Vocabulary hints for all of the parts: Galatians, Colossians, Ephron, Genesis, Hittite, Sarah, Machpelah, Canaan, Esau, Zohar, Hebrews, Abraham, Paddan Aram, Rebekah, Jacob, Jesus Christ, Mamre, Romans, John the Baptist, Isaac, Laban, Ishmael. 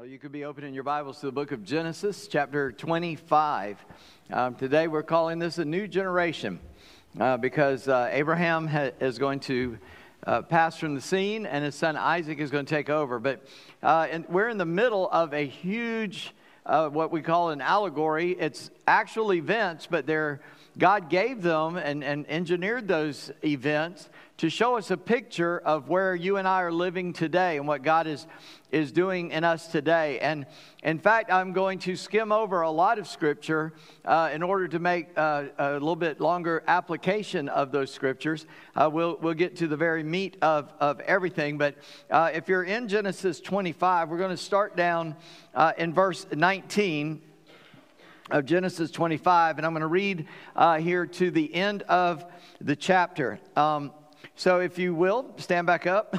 Well, you could be opening your Bibles to the book of Genesis, chapter 25. Today we're calling this a new generation because Abraham is going to pass from the scene and his son Isaac is going to take over. But we're in the middle of a huge, what we call an allegory. It's actual events, but God gave them and engineered those events to show us a picture of where you and I are living today and what God is doing in us today. And in fact, I'm going to skim over a lot of Scripture in order to make a little bit longer application of those Scriptures. We'll get to the very meat of everything. But if you're in Genesis 25, we're going to start down in verse 19 of Genesis 25. And I'm going to read here to the end of the chapter. So if you will, stand back up.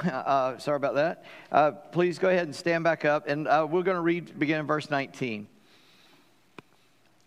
Sorry about that. Please go ahead and stand back up. And we're going to begin in verse 19.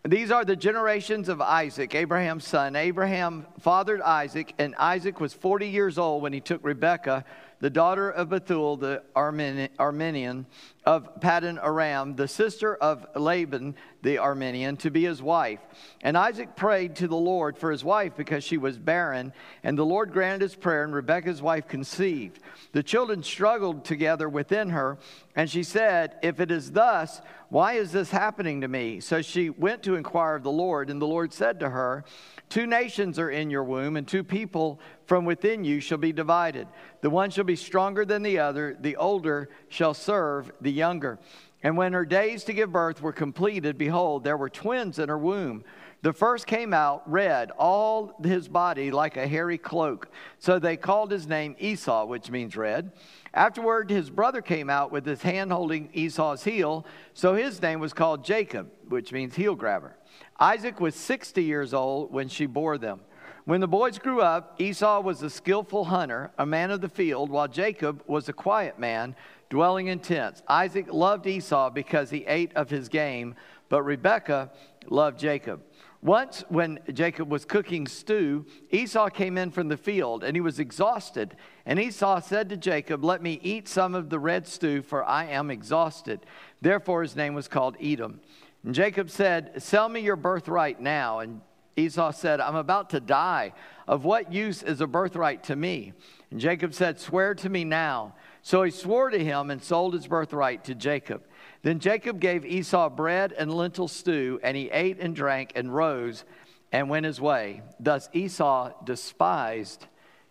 These are the generations of Isaac, Abraham's son. Abraham fathered Isaac, and Isaac was 40 years old when he took Rebekah, the daughter of Bethuel, the Armenian of Paddan Aram, the sister of Laban, the Armenian, to be his wife. And Isaac prayed to the Lord for his wife because she was barren, and the Lord granted his prayer, and Rebekah's wife conceived. The children struggled together within her, and she said, "If it is thus, why is this happening to me?" So she went to inquire of the Lord, and the Lord said to her, "Two nations are in your womb, and two people from within you shall be divided. The one shall be stronger than the other. The older shall serve the younger." And when her days to give birth were completed, behold, there were twins in her womb. The first came out red, all his body like a hairy cloak. So they called his name Esau, which means red. Afterward, his brother came out with his hand holding Esau's heel. So his name was called Jacob, which means heel grabber. Isaac was 60 years old when she bore them. When the boys grew up, Esau was a skillful hunter, a man of the field, while Jacob was a quiet man, dwelling in tents. Isaac loved Esau because he ate of his game, but Rebekah loved Jacob. Once, when Jacob was cooking stew, Esau came in from the field, and he was exhausted. And Esau said to Jacob, "Let me eat some of the red stew, for I am exhausted." Therefore, his name was called Edom. And Jacob said, "Sell me your birthright now." And Esau said, "I'm about to die. Of what use is a birthright to me?" And Jacob said, "Swear to me now." So he swore to him and sold his birthright to Jacob. Then Jacob gave Esau bread and lentil stew, and he ate and drank and rose and went his way. Thus Esau despised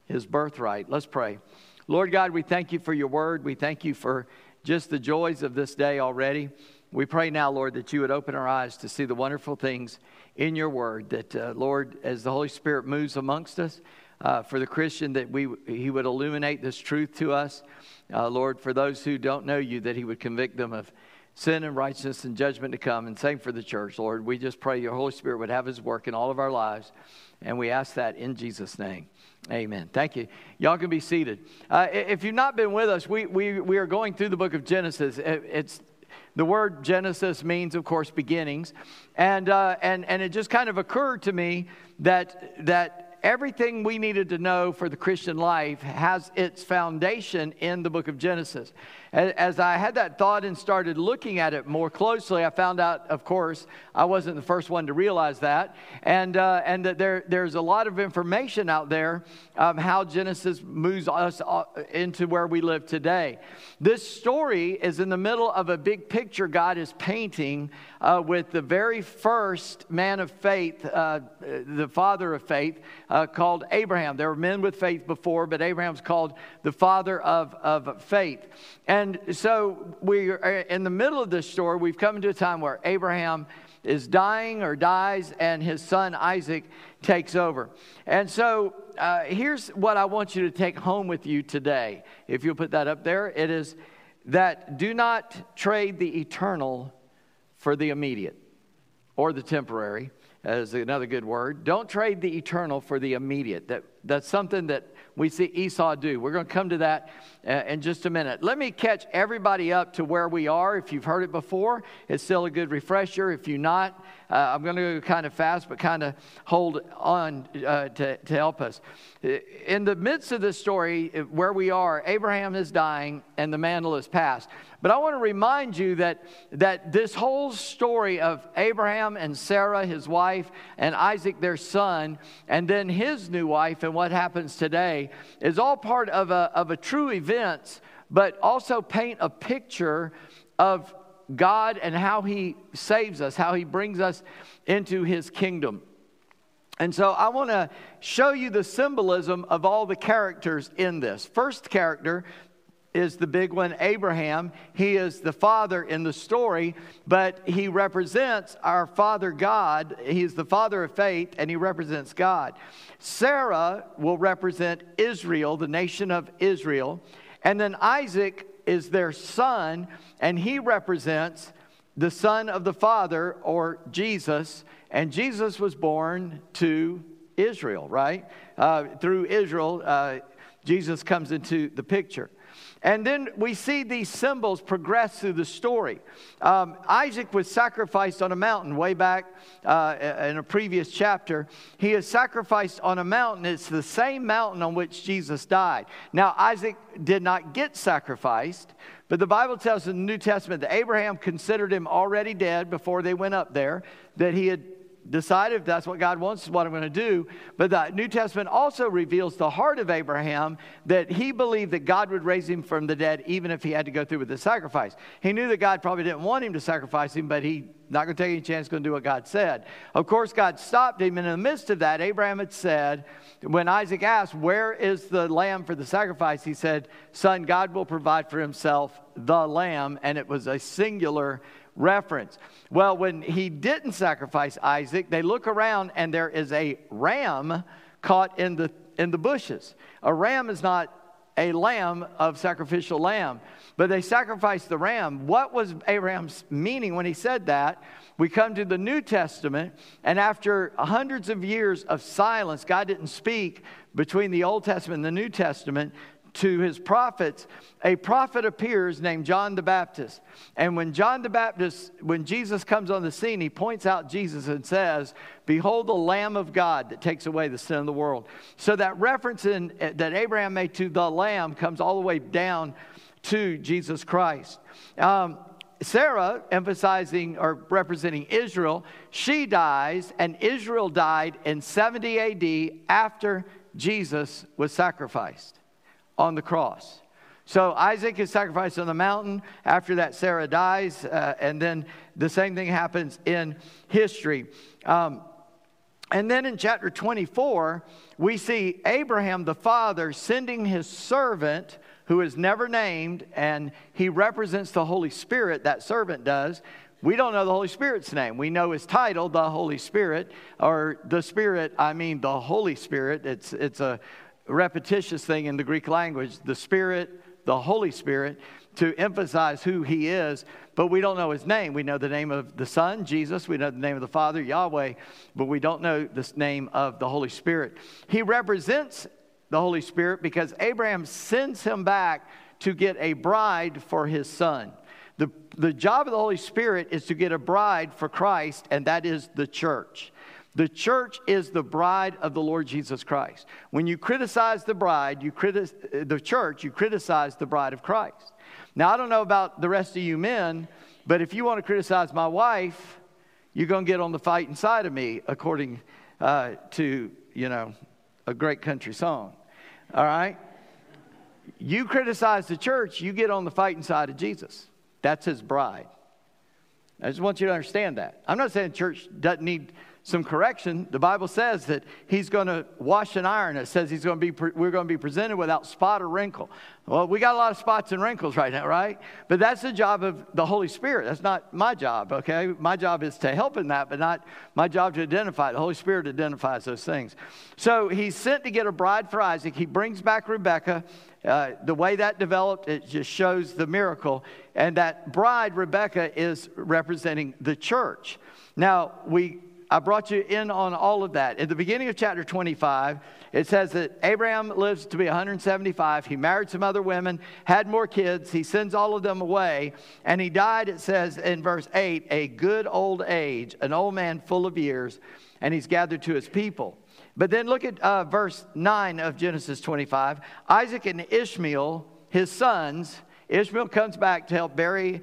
his birthright. Let's pray. Lord God, we thank you for your word. We thank you for just the joys of this day already. We pray now, Lord, that you would open our eyes to see the wonderful things in your word, that, Lord, as the Holy Spirit moves amongst us, for the Christian, that he would illuminate this truth to us. Lord, for those who don't know you, that he would convict them of sin and righteousness and judgment to come. And same for the church, Lord. We just pray your Holy Spirit would have his work in all of our lives. And we ask that in Jesus' name. Amen. Thank you. Y'all can be seated. If you've not been with us, we are going through the book of Genesis. The word Genesis means, of course, beginnings, and it just kind of occurred to me that everything we needed to know for the Christian life has its foundation in the book of Genesis. As I had that thought and started looking at it more closely, I found out, of course, I wasn't the first one to realize that, and that there's a lot of information out there how Genesis moves us into where we live today. This story is in the middle of a big picture God is painting with the very first man of faith, the father of faith, called Abraham. There were men with faith before, but Abraham's called the father of faith. And so we are in the middle of this story. We've come to a time where Abraham is dying or dies, and his son Isaac takes over. And so here's what I want you to take home with you today. If you'll put that up there, it is that do not trade the eternal for the immediate or the temporary. That is another good word. Don't trade the eternal for the immediate. That That's something that we see Esau do. We're going to come to that in just a minute. Let me catch everybody up to where we are. If you've heard it before, it's still a good refresher. If you're not, I'm going to go kind of fast, but kind of hold on to help us. In the midst of this story, where we are, Abraham is dying and the mantle is passed. But I want to remind you that this whole story of Abraham and Sarah, his wife, and Isaac, their son, and then his new wife and what happens today is all part of a true event, but also paint a picture of God and how he saves us, how he brings us into his kingdom. And so I want to show you the symbolism of all the characters in this. First character is the big one, Abraham. He is the father in the story, but he represents our Father God. He's the father of faith, and he represents God. Sarah will represent Israel, the nation of Israel. And then Isaac is their son, and he represents the son of the Father, or Jesus. And Jesus was born to Israel, right? Through Israel, Jesus comes into the picture. And then we see these symbols progress through the story. Isaac was sacrificed on a mountain way back in a previous chapter. He is sacrificed on a mountain. It's the same mountain on which Jesus died. Now, Isaac did not get sacrificed, but the Bible tells in the New Testament that Abraham considered him already dead before they went up there, that he had decided if that's what God wants is what I'm going to do. But the New Testament also reveals the heart of Abraham, that he believed that God would raise him from the dead even if he had to go through with the sacrifice. He knew that God probably didn't want him to sacrifice him, but he's not going to take any chance, going to do what God said. Of course, God stopped him, and in the midst of that, Abraham had said, when Isaac asked, "Where is the lamb for the sacrifice?" he said, "Son, God will provide for himself the lamb," and it was a singular reference. Well, when he didn't sacrifice Isaac, they look around and there is a ram caught in the bushes. A ram is not a lamb of sacrificial lamb, but they sacrificed the ram. What was Abraham's meaning when he said that? We come to the New Testament, and after hundreds of years of silence, God didn't speak between the Old Testament and the New Testament to his prophets. A prophet appears named John the Baptist. And when John the Baptist, when Jesus comes on the scene, he points out Jesus and says, "Behold the Lamb of God that takes away the sin of the world." So that reference that Abraham made to the Lamb comes all the way down to Jesus Christ. Sarah, emphasizing or representing Israel, she dies, and Israel died in 70 A.D. after Jesus was sacrificed on the cross. So Isaac is sacrificed on the mountain. After that, Sarah dies, and then the same thing happens in history. And then in chapter 24, we see Abraham, the father, sending his servant, who is never named, and he represents the Holy Spirit, that servant does. We don't know the Holy Spirit's name. We know his title, the Holy Spirit, or the Spirit, I mean the Holy Spirit. It's a repetitious thing in the Greek language, the Spirit, the Holy Spirit, to emphasize who he is, but we don't know his name. We know the name of the Son, Jesus. We know the name of the Father, Yahweh, but we don't know the name of the Holy Spirit. He represents the Holy Spirit because Abraham sends him back to get a bride for his son. The job of the Holy Spirit is to get a bride for Christ, and that is the church. The church is the bride of the Lord Jesus Christ. When you criticize the bride, the church, you criticize the bride of Christ. Now, I don't know about the rest of you men, but if you want to criticize my wife, you're going to get on the fighting side of me, according to, a great country song. All right? You criticize the church, you get on the fighting side of Jesus. That's his bride. I just want you to understand that. I'm not saying church doesn't need some correction. The Bible says that he's going to wash and iron. It says we're going to be presented without spot or wrinkle. Well, we got a lot of spots and wrinkles right now, right? But that's the job of the Holy Spirit. That's not my job, okay? My job is to help in that, but not my job to identify. The Holy Spirit identifies those things. So he's sent to get a bride for Isaac. He brings back Rebekah. The way that developed, it just shows the miracle. And that bride, Rebekah, is representing the church. Now, I brought you in on all of that. At the beginning of chapter 25, it says that Abraham lives to be 175. He married some other women, had more kids. He sends all of them away, and he died, it says in verse 8, a good old age, an old man full of years, and he's gathered to his people. But then look at verse 9 of Genesis 25. Isaac and Ishmael, his sons, Ishmael comes back to help bury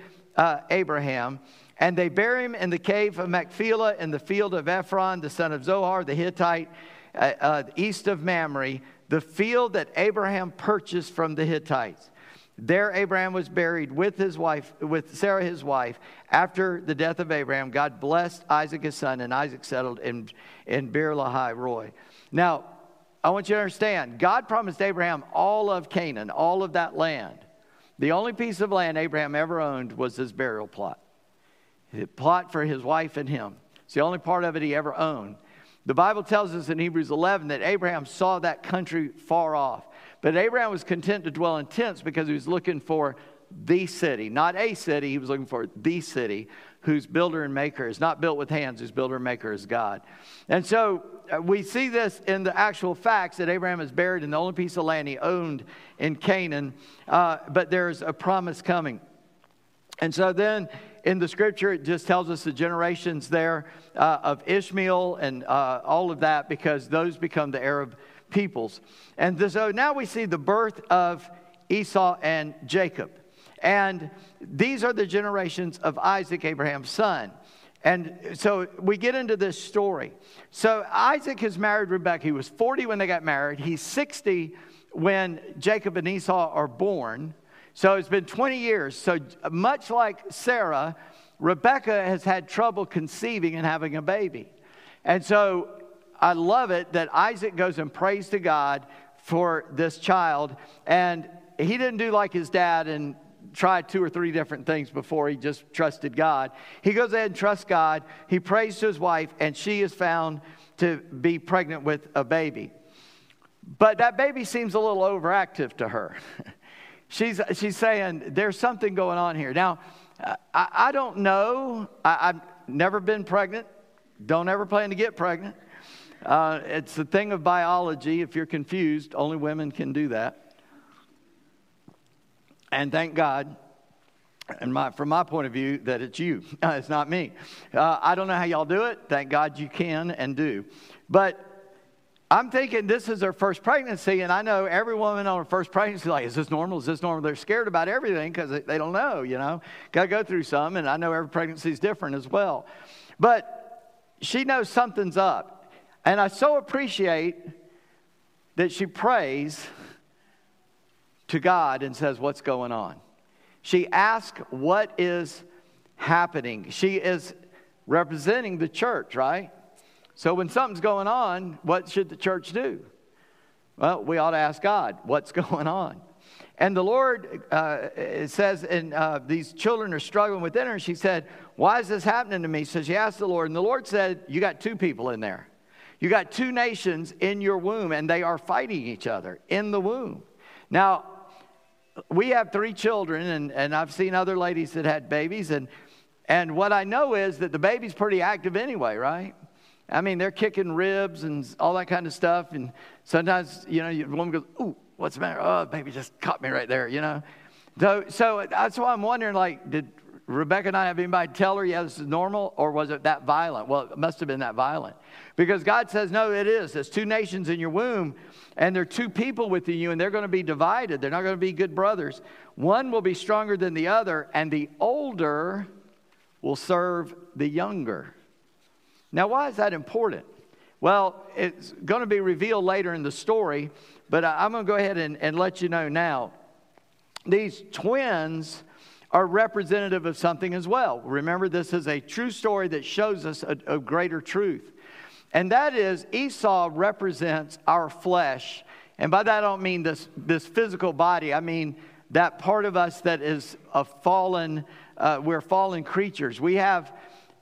Abraham, and they bury him in the cave of Machpelah in the field of Ephron, the son of Zohar, the Hittite, east of Mamre, the field that Abraham purchased from the Hittites. There Abraham was buried with his wife, with Sarah his wife. After the death of Abraham, God blessed Isaac his son, and Isaac settled in Bir Lahai Roy. Now, I want you to understand, God promised Abraham all of Canaan, all of that land. The only piece of land Abraham ever owned was his burial plot. The plot for his wife and him. It's the only part of it he ever owned. The Bible tells us in Hebrews 11 that Abraham saw that country far off. But Abraham was content to dwell in tents because he was looking for the city. Not a city, he was looking for the city whose builder and maker is not built with hands, whose builder and maker is God. And so we see this in the actual facts that Abraham is buried in the only piece of land he owned in Canaan. But there's a promise coming. And so then in the scripture, it just tells us the generations there of Ishmael and all of that, because those become the Arab peoples. And so now we see the birth of Esau and Jacob. And these are the generations of Isaac, Abraham's son. And so we get into this story. So Isaac has married Rebekah. He was 40 when they got married. He's 60 when Jacob and Esau are born. So it's been 20 years. So much like Sarah, Rebekah has had trouble conceiving and having a baby. And so I love it that Isaac goes and prays to God for this child. And he didn't do like his dad and tried 2 or 3 different things before he just trusted God. He goes ahead and trusts God. He prays to his wife, and she is found to be pregnant with a baby. But that baby seems a little overactive to her. She's saying, there's something going on here. Now, I don't know. I've never been pregnant. Don't ever plan to get pregnant. It's a thing of biology. If you're confused, only women can do that. And thank God, and from my point of view, that it's you. It's not me. I don't know how y'all do it. Thank God you can and do. But I'm thinking this is their first pregnancy, and I know every woman on her first pregnancy is like, is this normal? Is this normal? They're scared about everything because they don't know, you know. Got to go through some, and I know every pregnancy is different as well. But she knows something's up. And I so appreciate that she prays to God and says, what's going on? She asks, what is happening? She is representing the church, right? So when something's going on, what should the church do? Well, we ought to ask God, what's going on? And the Lord says, and these children are struggling within her. She said, why is this happening to me? So she asked the Lord, and the Lord said, you got 2 people in there. You got 2 nations in your womb, and they are fighting each other in the womb. Now, we have 3 children, and I've seen other ladies that had babies, and what I know is that the baby's pretty active anyway, right? I mean, they're kicking ribs and all that kind of stuff. And sometimes, you know, the woman goes, ooh, what's the matter? Oh, baby just caught me right there, you know. So that's why I'm wondering, like, did Rebekah not have anybody tell her, yeah, this is normal? Or was it that violent? Well, it must have been that violent. Because God says, no, it is. There's 2 nations in your womb, and there are 2 people within you, and they're going to be divided. They're not going to be good brothers. One will be stronger than the other, and the older will serve the younger. Now, why is that important? Well, it's going to be revealed later in the story, but I'm going to go ahead and let you know now. These twins are representative of something as well. Remember, this is a true story that shows us a greater truth. And that is, Esau represents our flesh. And by that, I don't mean this physical body. I mean that part of us that is a fallen, we're fallen creatures. We have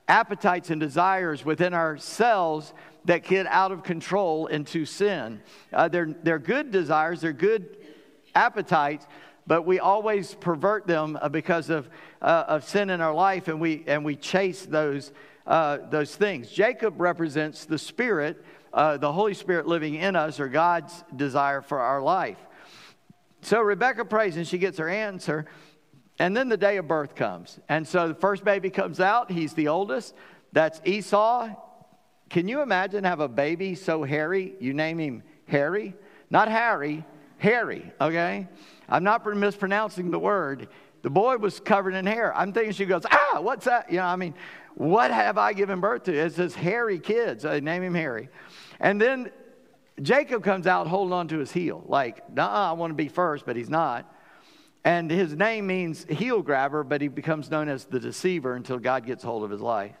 appetites and desires within ourselves that get out of control into sin. They're good desires, they're good appetites, but we always pervert them because of sin in our life, and we chase those those things. Jacob represents the Spirit, the Holy Spirit living in us, or God's desire for our life. So Rebekah prays and she gets her answer. And then the day of birth comes. And so the first baby comes out. He's the oldest. That's Esau. Can you imagine have a baby so hairy? You name him Harry? Not Harry, Harry, okay? I'm not mispronouncing the word. The boy was covered in hair. I'm thinking she goes, ah, what's that? You know, I mean, what have I given birth to? It says hairy kids. I name him Harry. And then Jacob comes out holding on to his heel. Like, nah, I want to be first, but he's not. And his name means heel grabber, but he becomes known as the deceiver until God gets hold of his life.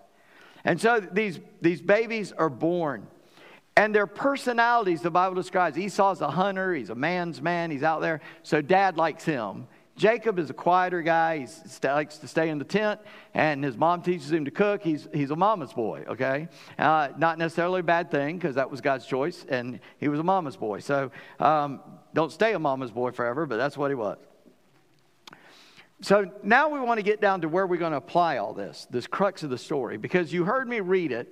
And so these babies are born. And their personalities, the Bible describes. Esau's a hunter. He's a man's man. He's out there. So dad likes him. Jacob is a quieter guy. He likes to stay in the tent. And his mom teaches him to cook. He's a mama's boy, okay? Not necessarily a bad thing, because that was God's choice. And he was a mama's boy. So don't stay a mama's boy forever, but that's what he was. So now we want to get down to where we're going to apply all this, this crux of the story. Because you heard me read it.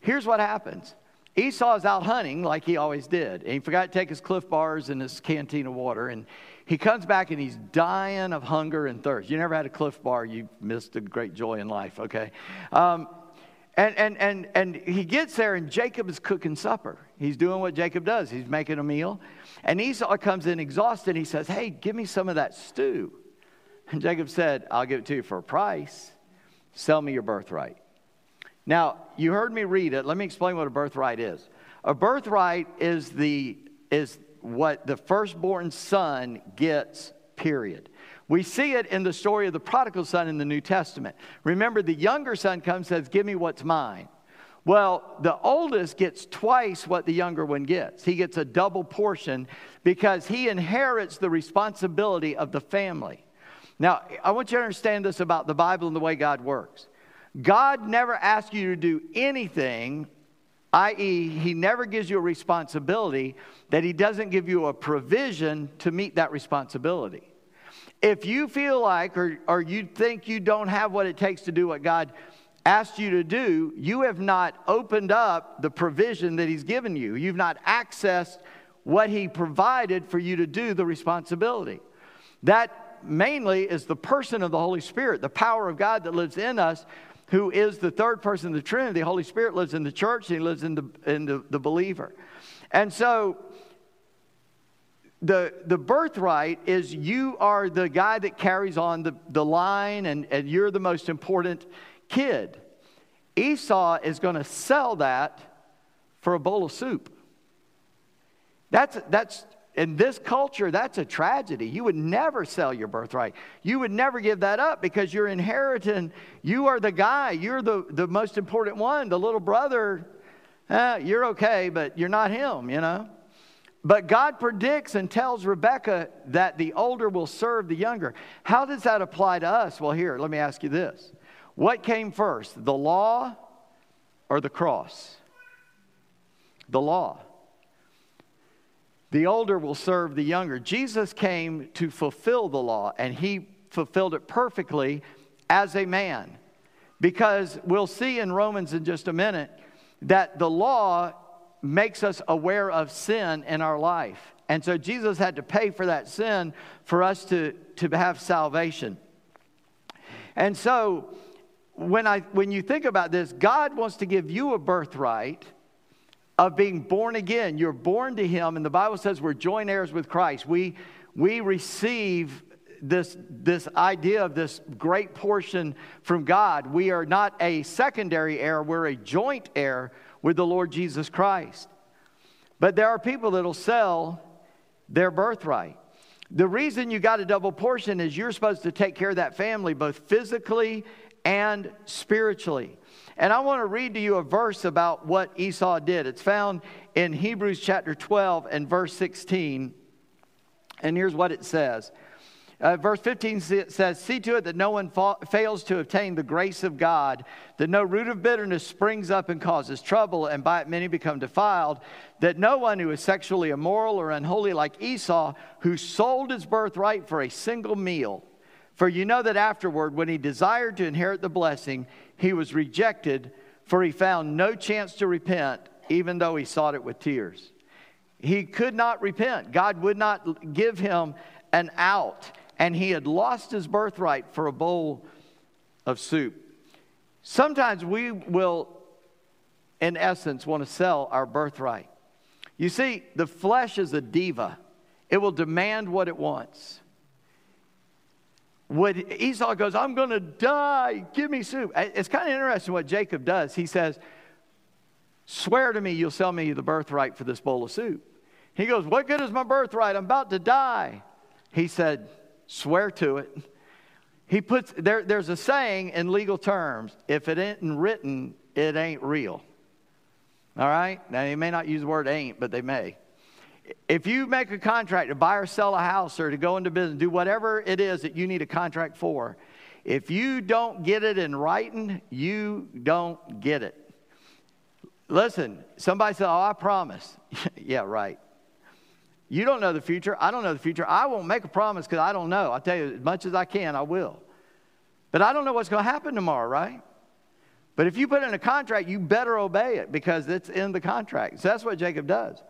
Here's what happens. Esau is out hunting like he always did. And he forgot to take his Cliff Bars and his canteen of water. And he comes back and he's dying of hunger and thirst. You never had a Cliff Bar. You missed a great joy in life, okay? And he gets there and Jacob is cooking supper. He's doing what Jacob does. He's making a meal. And Esau comes in exhausted. He says, hey, give me some of that stew. And Jacob said, I'll give it to you for a price. Sell me your birthright. Now, you heard me read it. Let me explain what a birthright is. A birthright is what the firstborn son gets, period. We see it in the story of the prodigal son in the New Testament. Remember, the younger son comes and says, give me what's mine. Well, the oldest gets twice what the younger one gets. He gets a double portion because he inherits the responsibility of the family. Now, I want you to understand this about the Bible and the way God works. God never asks you to do anything, i.e., he never gives you a responsibility that he doesn't give you a provision to meet that responsibility. If you feel like or you think you don't have what it takes to do what God asked you to do, you have not opened up the provision that he's given you. You've not accessed what he provided for you to do the responsibility. That mainly is the person of the Holy Spirit, the power of God that lives in us, who is the third person of the Trinity. The Holy Spirit lives in the church, and he lives in the believer. And so the birthright is you are the guy that carries on the line, and you're the most important kid. Esau is going to sell that for a bowl of soup. That's in this culture, that's a tragedy. You would never sell your birthright. You would never give that up because you're inheriting. You are the guy. You're the most important one. The little brother, you're okay, but you're not him, you know. But God predicts and tells Rebekah that the older will serve the younger. How does that apply to us? Well, here, let me ask you this. What came first, the law or the cross? The law. The older will serve the younger. Jesus came to fulfill the law, and he fulfilled it perfectly as a man. Because we'll see in Romans in just a minute that the law makes us aware of sin in our life. And so Jesus had to pay for that sin for us to have salvation. And so when you think about this, God wants to give you a birthright of being born again. You're born to him, and the Bible says we're joint heirs with Christ. We receive this idea of this great portion from God. We are not a secondary heir. We're a joint heir with the Lord Jesus Christ. But there are people that will sell their birthright. The reason you got a double portion is you're supposed to take care of that family both physically and spiritually. And I want to read to you a verse about what Esau did. It's found in Hebrews chapter 12 and verse 16. And here's what it says. Verse 15 says, see to it that no one fails to obtain the grace of God, that no root of bitterness springs up and causes trouble, and by it many become defiled, that no one who is sexually immoral or unholy like Esau, who sold his birthright for a single meal, For you know that afterward, when he desired to inherit the blessing, he was rejected, for he found no chance to repent, even though he sought it with tears. He could not repent. God would not give him an out. And he had lost his birthright for a bowl of soup. Sometimes we will, in essence, want to sell our birthright. You see, the flesh is a diva. It will demand what it wants. When Esau goes, I'm going to die, give me soup. It's kind of interesting what Jacob does. He says, swear to me you'll sell me the birthright for this bowl of soup. He goes, what good is my birthright? I'm about to die. He said, swear to it. He puts, there's a saying in legal terms, if it ain't written, it ain't real. All right? Now, they may not use the word ain't, but they may. If you make a contract to buy or sell a house or to go into business, do whatever it is that you need a contract for, if you don't get it in writing, you don't get it. Listen, somebody said, oh, I promise. Yeah, right. You don't know the future. I don't know the future. I won't make a promise because I don't know. I'll tell you, as much as I can, I will. But I don't know what's going to happen tomorrow, right? But if you put in a contract, you better obey it because it's in the contract. So that's what Jacob does.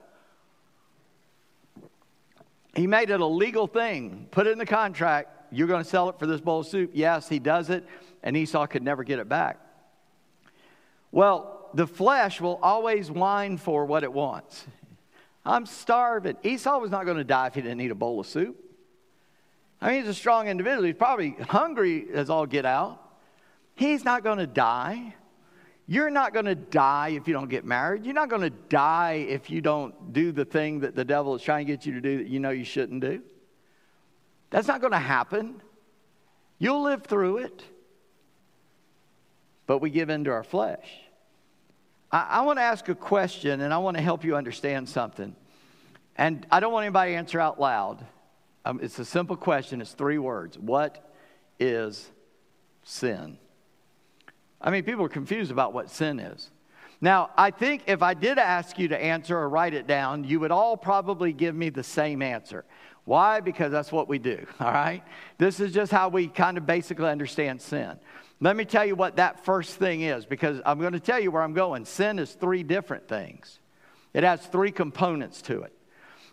He made it a legal thing. Put it in the contract. You're going to sell it for this bowl of soup. Yes, he does it. And Esau could never get it back. Well, the flesh will always whine for what it wants. I'm starving. Esau was not going to die if he didn't eat a bowl of soup. I mean, he's a strong individual. He's probably hungry as all get out. He's not going to die. You're not going to die if you don't get married. You're not going to die if you don't do the thing that the devil is trying to get you to do that you know you shouldn't do. That's not going to happen. You'll live through it. But we give in to our flesh. I want to ask a question, and I want to help you understand something. And I don't want anybody to answer out loud. It's a simple question. It's three words. What is sin? I mean, people are confused about what sin is. Now, I think if I did ask you to answer or write it down, you would all probably give me the same answer. Why? Because that's what we do, all right? This is just how we kind of basically understand sin. Let me tell you what that first thing is, because I'm going to tell you where I'm going. Sin is three different things. It has three components to it.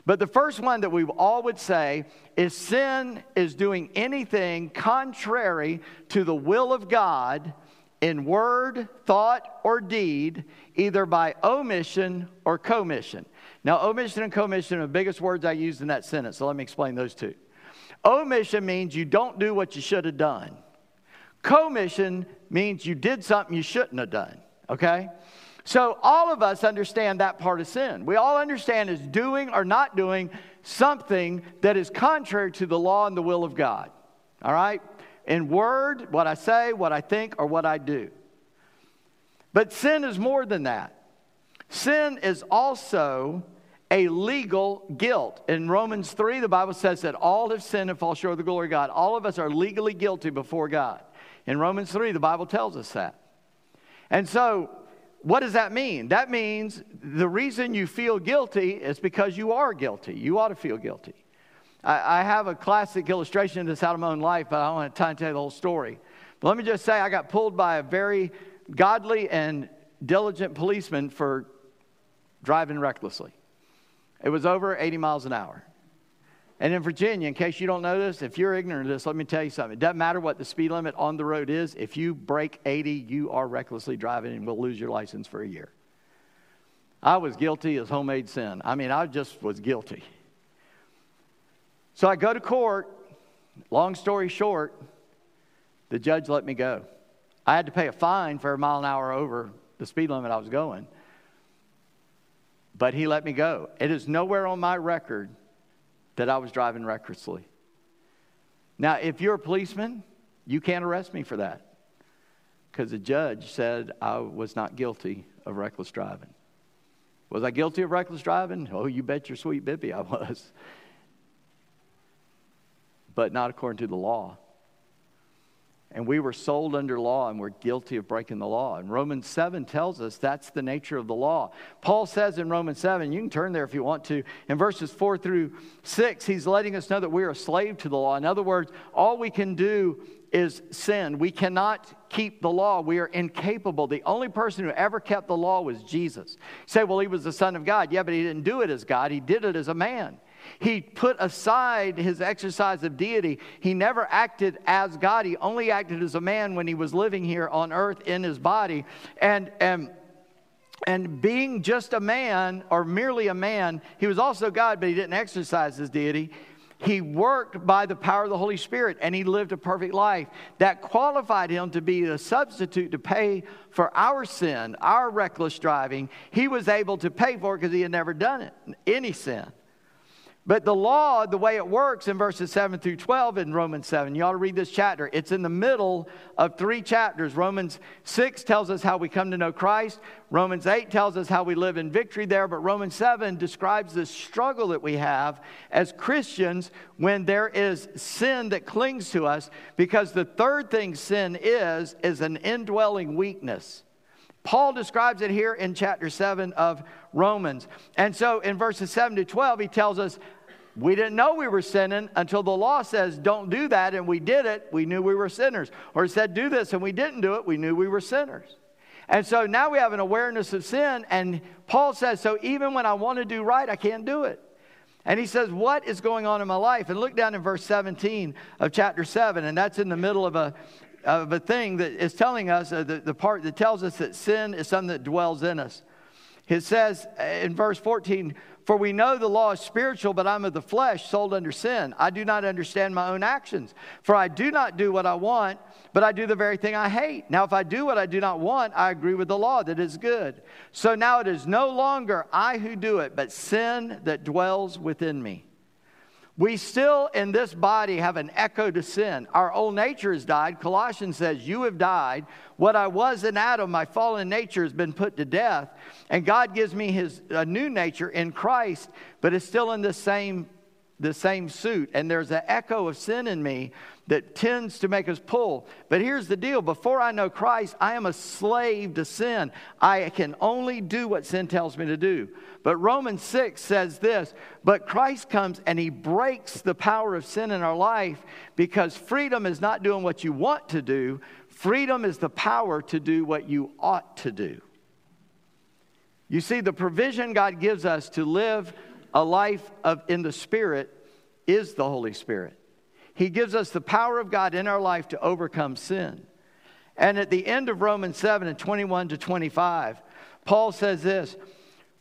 But the first one that we all would say is sin is doing anything contrary to the will of God in word, thought, or deed, either by omission or commission. Now, omission and commission are the biggest words I used in that sentence, so let me explain those two. Omission means you don't do what you should have done. Commission means you did something you shouldn't have done, okay? So all of us understand that part of sin. We all understand is doing or not doing something that is contrary to the law and the will of God, all right? In word, what I say, what I think, or what I do. But sin is more than that. Sin is also a legal guilt. In Romans 3, the Bible says that all have sinned and fall short of the glory of God. All of us are legally guilty before God. In Romans 3, the Bible tells us that. And so, what does that mean? That means the reason you feel guilty is because you are guilty. You ought to feel guilty. I have a classic illustration of this out of my own life, but I don't have time to tell you the whole story. But let me just say, I got pulled by a very godly and diligent policeman for driving recklessly. It was over 80 miles an hour. And in Virginia, in case you don't know this, if you're ignorant of this, let me tell you something. It doesn't matter what the speed limit on the road is. If you break 80, you are recklessly driving and will lose your license for a year. I was guilty as homemade sin. I mean, I just was guilty. So I go to court. Long story short, the judge let me go. I had to pay a fine for a mile an hour over the speed limit I was going. But he let me go. It is nowhere on my record that I was driving recklessly. Now, if you're a policeman, you can't arrest me for that, because the judge said I was not guilty of reckless driving. Was I guilty of reckless driving? Oh, you bet your sweet bippy I was. But not according to the law. And we were sold under law and we're guilty of breaking the law. And Romans 7 tells us that's the nature of the law. Paul says in Romans 7, you can turn there if you want to, in verses 4 through 6, he's letting us know that we are a slave to the law. In other words, all we can do is sin. We cannot keep the law. We are incapable. The only person who ever kept the law was Jesus. You say, well, he was the Son of God. Yeah, but he didn't do it as God. He did it as a man. He put aside his exercise of deity. He never acted as God. He only acted as a man when he was living here on earth in his body. And being just a man, or merely a man, he was also God, but he didn't exercise his deity. He worked by the power of the Holy Spirit, and he lived a perfect life. That qualified him to be a substitute to pay for our sin, our reckless driving. He was able to pay for it because he had never done it, any sin. But the law, the way it works in verses 7 through 12 in Romans 7, you ought to read this chapter. It's in the middle of three chapters. Romans 6 tells us how we come to know Christ. Romans 8 tells us how we live in victory there. But Romans 7 describes this struggle that we have as Christians when there is sin that clings to us. Because the third thing sin is an indwelling weakness. Paul describes it here in chapter 7 of Romans. And so in verses 7 to 12, he tells us, we didn't know we were sinning until the law says, don't do that, and we did it. We knew we were sinners. Or it said, do this, and we didn't do it. We knew we were sinners. And so now we have an awareness of sin, and Paul says, so even when I want to do right, I can't do it. And he says, what is going on in my life? And look down in verse 17 of chapter 7, and that's in the middle of a thing that is telling us, the part that tells us that sin is something that dwells in us. It says in verse 14, for we know the law is spiritual, but I'm of the flesh, sold under sin. I do not understand my own actions. For I do not do what I want, but I do the very thing I hate. Now, if I do what I do not want, I agree with the law that is good. So now it is no longer I who do it, but sin that dwells within me. We still in this body have an echo to sin. Our old nature has died. Colossians says, you have died. What I was in Adam, my fallen nature, has been put to death. And God gives me a new nature in Christ, but it's still in the same suit. And there's an echo of sin in me that tends to make us pull. But here's the deal. Before I know Christ, I am a slave to sin. I can only do what sin tells me to do. But Romans 6 says this, but Christ comes and he breaks the power of sin in our life, because freedom is not doing what you want to do. Freedom is the power to do what you ought to do. You see, the provision God gives us to live a life in the Spirit is the Holy Spirit. He gives us the power of God in our life to overcome sin. And at the end of Romans 7 and 21 to 25, Paul says this,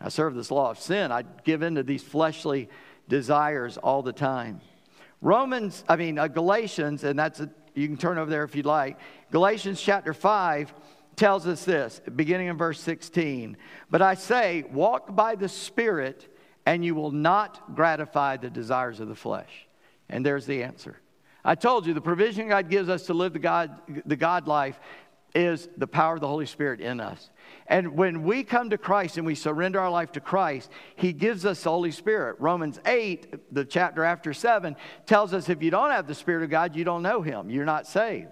I serve this law of sin. I give in to these fleshly desires all the time. Galatians, and you can turn over there if you'd like. Galatians chapter 5 tells us this, beginning in verse 16. But I say, walk by the Spirit, and you will not gratify the desires of the flesh. And there's the answer. I told you, the provision God gives us to live the God life is the power of the Holy Spirit in us. And when we come to Christ and we surrender our life to Christ, he gives us the Holy Spirit. Romans 8, the chapter after 7, tells us if you don't have the Spirit of God, you don't know him. You're not saved.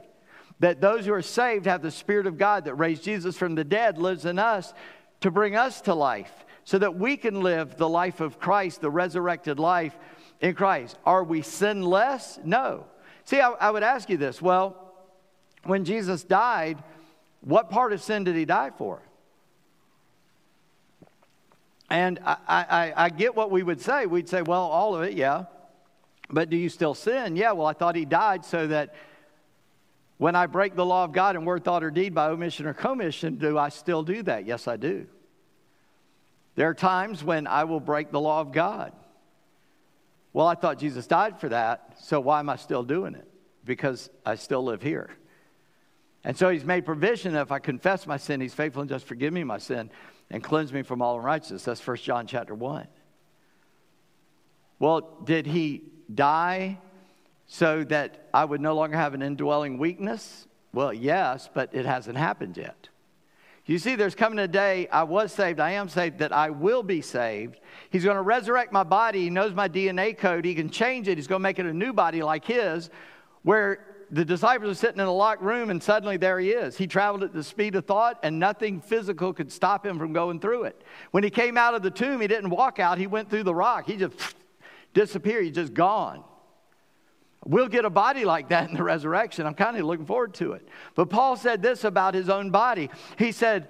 That those who are saved have the Spirit of God that raised Jesus from the dead lives in us to bring us to life so that we can live the life of Christ, the resurrected life in Christ. Are we sinless? No. See, I would ask you this. Well, when Jesus died, what part of sin did he die for? And I get what we would say. We'd say, well, all of it, yeah. But do you still sin? Yeah, well, I thought he died so that when I break the law of God in word, thought, or deed by omission or commission, do I still do that? Yes, I do. There are times when I will break the law of God. Well, I thought Jesus died for that, so why am I still doing it? Because I still live here. And so he's made provision that if I confess my sin, he's faithful and just to forgive me my sin and cleanse me from all unrighteousness. That's 1 John chapter 1. Well, did he die so that I would no longer have an indwelling weakness? Well, yes, but it hasn't happened yet. You see, there's coming a day, I was saved, I am saved, that I will be saved. He's going to resurrect my body. He knows my DNA code. He can change it. He's going to make it a new body like his, where the disciples are sitting in a locked room, and suddenly there he is. He traveled at the speed of thought, and nothing physical could stop him from going through it. When he came out of the tomb, he didn't walk out. He went through the rock. He just disappeared. He's just gone. We'll get a body like that in the resurrection. I'm kind of looking forward to it. But Paul said this about his own body. He said,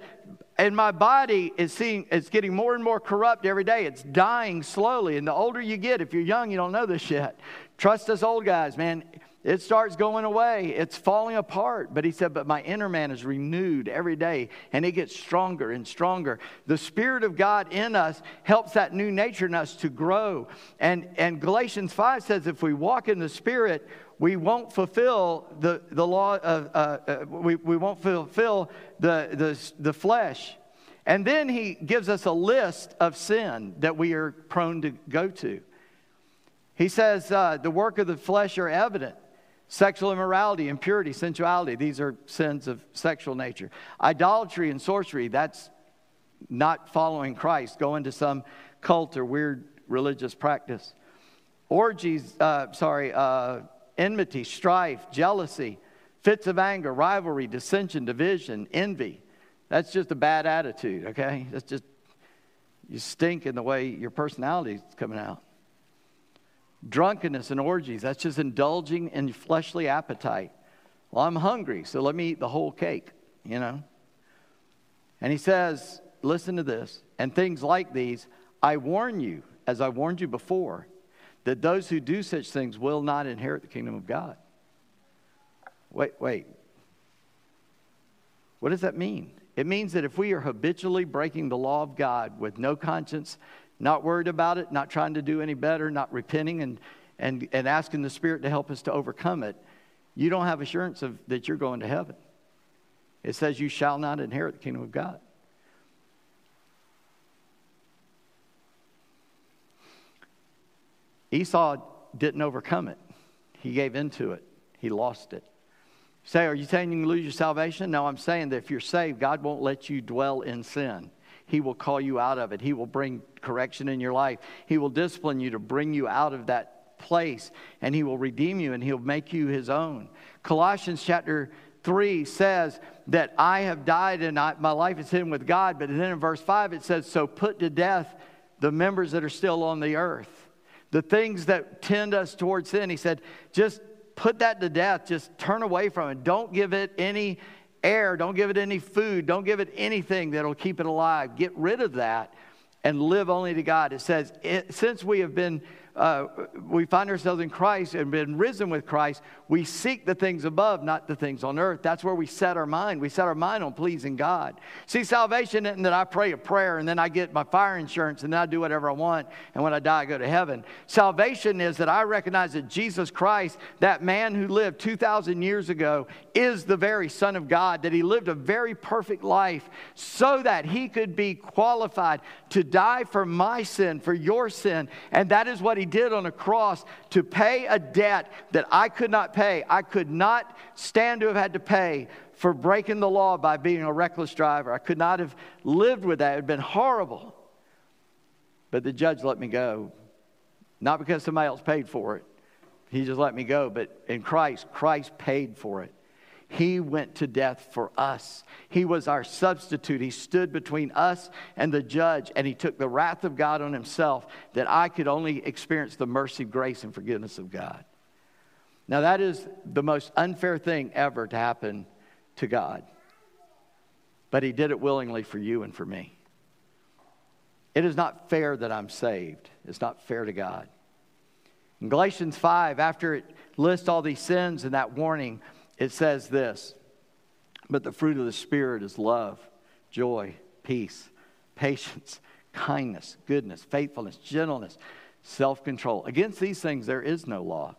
and my body is it's getting more and more corrupt every day. It's dying slowly. And the older you get, if you're young, you don't know this yet. Trust us old guys, man. It starts going away. It's falling apart. But he said, but my inner man is renewed every day. And it gets stronger and stronger. The Spirit of God in us helps that new nature in us to grow. And Galatians 5 says if we walk in the Spirit, we won't fulfill the law of we won't fulfill the flesh. And then he gives us a list of sin that we are prone to go to. He says the work of the flesh are evident. Sexual immorality, impurity, sensuality. These are sins of sexual nature. Idolatry and sorcery. That's not following Christ. Going to some cult or weird religious practice. Orgies, enmity, strife, jealousy, fits of anger, rivalry, dissension, division, envy. That's just a bad attitude, okay? That's just, you stink in the way your personality is coming out. Drunkenness and orgies, that's just indulging in fleshly appetite. Well, I'm hungry, so let me eat the whole cake, you know? And he says, listen to this, and things like these, I warn you, as I warned you before, that those who do such things will not inherit the kingdom of God. Wait. What does that mean? It means that if we are habitually breaking the law of God with no conscience, not worried about it, not trying to do any better, not repenting and asking the Spirit to help us to overcome it, you don't have assurance of that you're going to heaven. It says you shall not inherit the kingdom of God. Esau didn't overcome it. He gave into it. He lost it. You say, are you saying you can lose your salvation? No, I'm saying that if you're saved, God won't let you dwell in sin. He will call you out of it. He will bring correction in your life. He will discipline you to bring you out of that place. And he will redeem you and he'll make you his own. Colossians chapter 3 says that I have died and my life is hidden with God. But then in verse 5 it says, so put to death the members that are still on the earth. The things that tend us towards sin, he said, just put that to death. Just turn away from it. Don't give it any air. Don't give it any food. Don't give it anything that'll keep it alive. Get rid of that and live only to God. It says, since we have been, we find ourselves in Christ and been risen with Christ, we seek the things above, not the things on earth. That's where we set our mind. We set our mind on pleasing God. See, salvation isn't that I pray a prayer and then I get my fire insurance and then I do whatever I want and when I die I go to heaven. Salvation is that I recognize that Jesus Christ, that man who lived 2,000 years ago, is the very Son of God, that he lived a very perfect life so that he could be qualified to die for my sin, for your sin, and that is what he did on a cross to pay a debt that I could not pay. I could not stand to have had to pay for breaking the law by being a reckless driver. I could not have lived with that. It would have been horrible. But the judge let me go. Not because somebody else paid for it. He just let me go. But in Christ, Christ paid for it. He went to death for us. He was our substitute. He stood between us and the judge, and he took the wrath of God on himself that I could only experience the mercy, grace, and forgiveness of God. Now, that is the most unfair thing ever to happen to God. But he did it willingly for you and for me. It is not fair that I'm saved. It's not fair to God. In Galatians 5, after it lists all these sins and that warning, it says this, but the fruit of the Spirit is love, joy, peace, patience, kindness, goodness, faithfulness, gentleness, self-control. Against these things there is no law.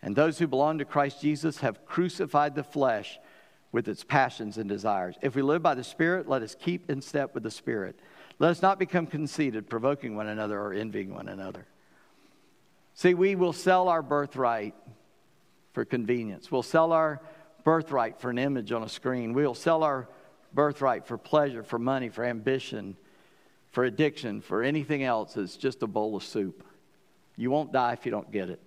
And those who belong to Christ Jesus have crucified the flesh with its passions and desires. If we live by the Spirit, let us keep in step with the Spirit. Let us not become conceited, provoking one another or envying one another. See, we will sell our birthright for convenience. We'll sell our birthright for an image on a screen. We'll sell our birthright for pleasure, for money, for ambition, for addiction, for anything else. It's just a bowl of soup. You won't die if you don't get it.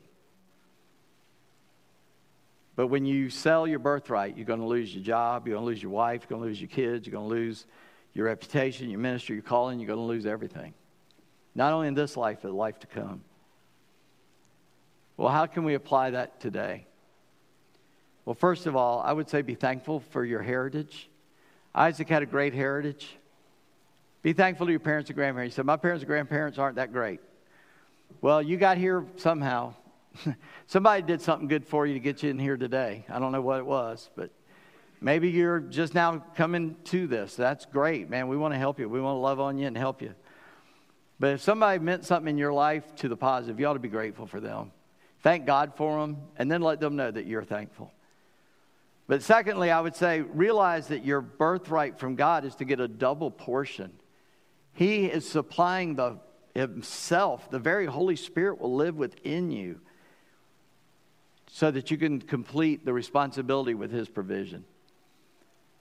But when you sell your birthright, you're going to lose your job, you're going to lose your wife, you're going to lose your kids, you're going to lose your reputation, your ministry, your calling. You're going to lose everything. Not only in this life, but the life to come. Well, how can we apply that today? Well, first of all, I would say be thankful for your heritage. Isaac had a great heritage. Be thankful to your parents and grandparents. He said, my parents and grandparents aren't that great. Well, you got here somehow. Somebody did something good for you to get you in here today. I don't know what it was, but maybe you're just now coming to this. That's great, man. We want to help you. We want to love on you and help you. But if somebody meant something in your life to the positive, you ought to be grateful for them. Thank God for them, and then let them know that you're thankful. But secondly, I would say realize that your birthright from God is to get a double portion. He is supplying himself. The very Holy Spirit will live within you so that you can complete the responsibility with his provision.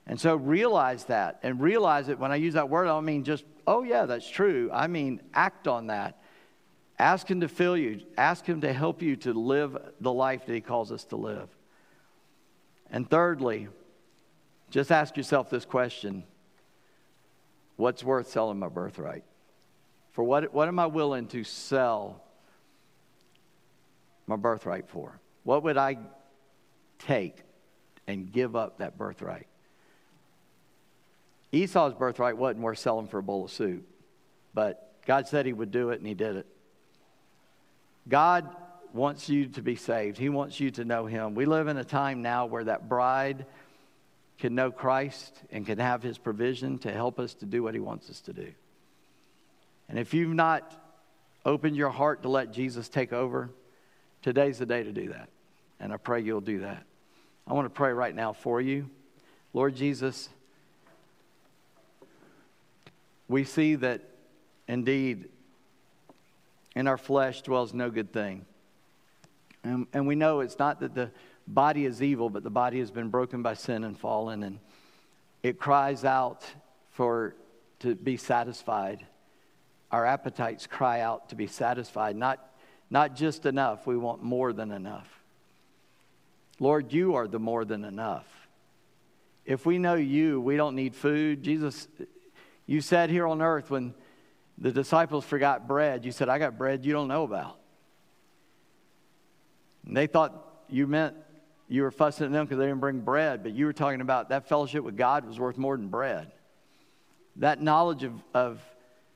And so realize that. And realize it, when I use that word, I don't mean just, oh yeah, that's true. I mean act on that. Ask him to fill you. Ask him to help you to live the life that he calls us to live. And thirdly, just ask yourself this question. What's worth selling my birthright? For what am I willing to sell my birthright for? What would I take and give up that birthright? Esau's birthright wasn't worth selling for a bowl of soup. But God said he would do it, and he did it. God wants you to be saved. He wants you to know him. We live in a time now where that bride can know Christ and can have his provision to help us to do what he wants us to do. And if you've not opened your heart to let Jesus take over, today's the day to do that. And I pray you'll do that. I want to pray right now for you. Lord Jesus, we see that indeed in our flesh dwells no good thing. And we know it's not that the body is evil, but the body has been broken by sin and fallen. And it cries out to be satisfied. Our appetites cry out to be satisfied. Not just enough. We want more than enough. Lord, you are the more than enough. If we know you, we don't need food. Jesus, you said here on earth when the disciples forgot bread. You said, I got bread you don't know about. And they thought you meant you were fussing at them because they didn't bring bread. But you were talking about that fellowship with God was worth more than bread. That knowledge of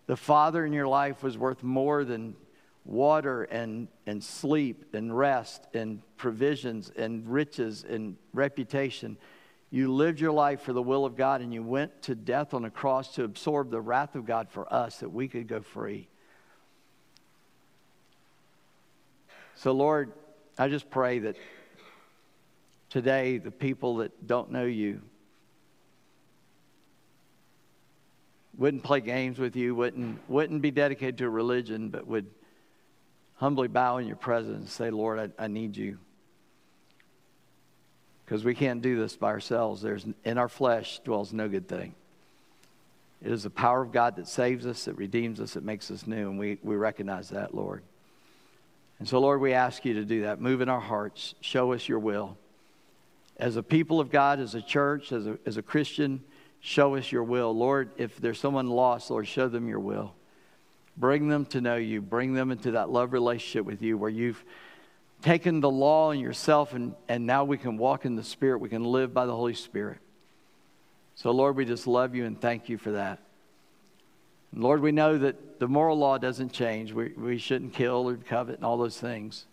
the Father in your life was worth more than water and sleep and rest and provisions and riches and reputation. You lived your life for the will of God, and you went to death on a cross to absorb the wrath of God for us that we could go free. So, Lord, I just pray that today the people that don't know you wouldn't play games with you, wouldn't be dedicated to a religion, but would humbly bow in your presence and say, Lord, I need you. Because we can't do this by ourselves. In our flesh dwells no good thing. It is the power of God that saves us, that redeems us, that makes us new. And we recognize that, Lord. And so, Lord, we ask you to do that. Move in our hearts. Show us your will. As a people of God, as a church, as a Christian, show us your will. Lord, if there's someone lost, Lord, show them your will. Bring them to know you. Bring them into that love relationship with you where you've taken the law in yourself, and now we can walk in the Spirit. We can live by the Holy Spirit. So, Lord, we just love you and thank you for that. And Lord, we know that the moral law doesn't change. We shouldn't kill or covet and all those things.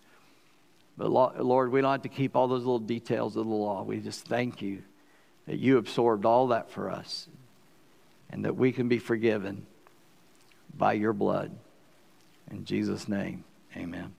But, Lord, we don't have to keep all those little details of the law. We just thank you that you absorbed all that for us and that we can be forgiven by your blood. In Jesus' name, amen.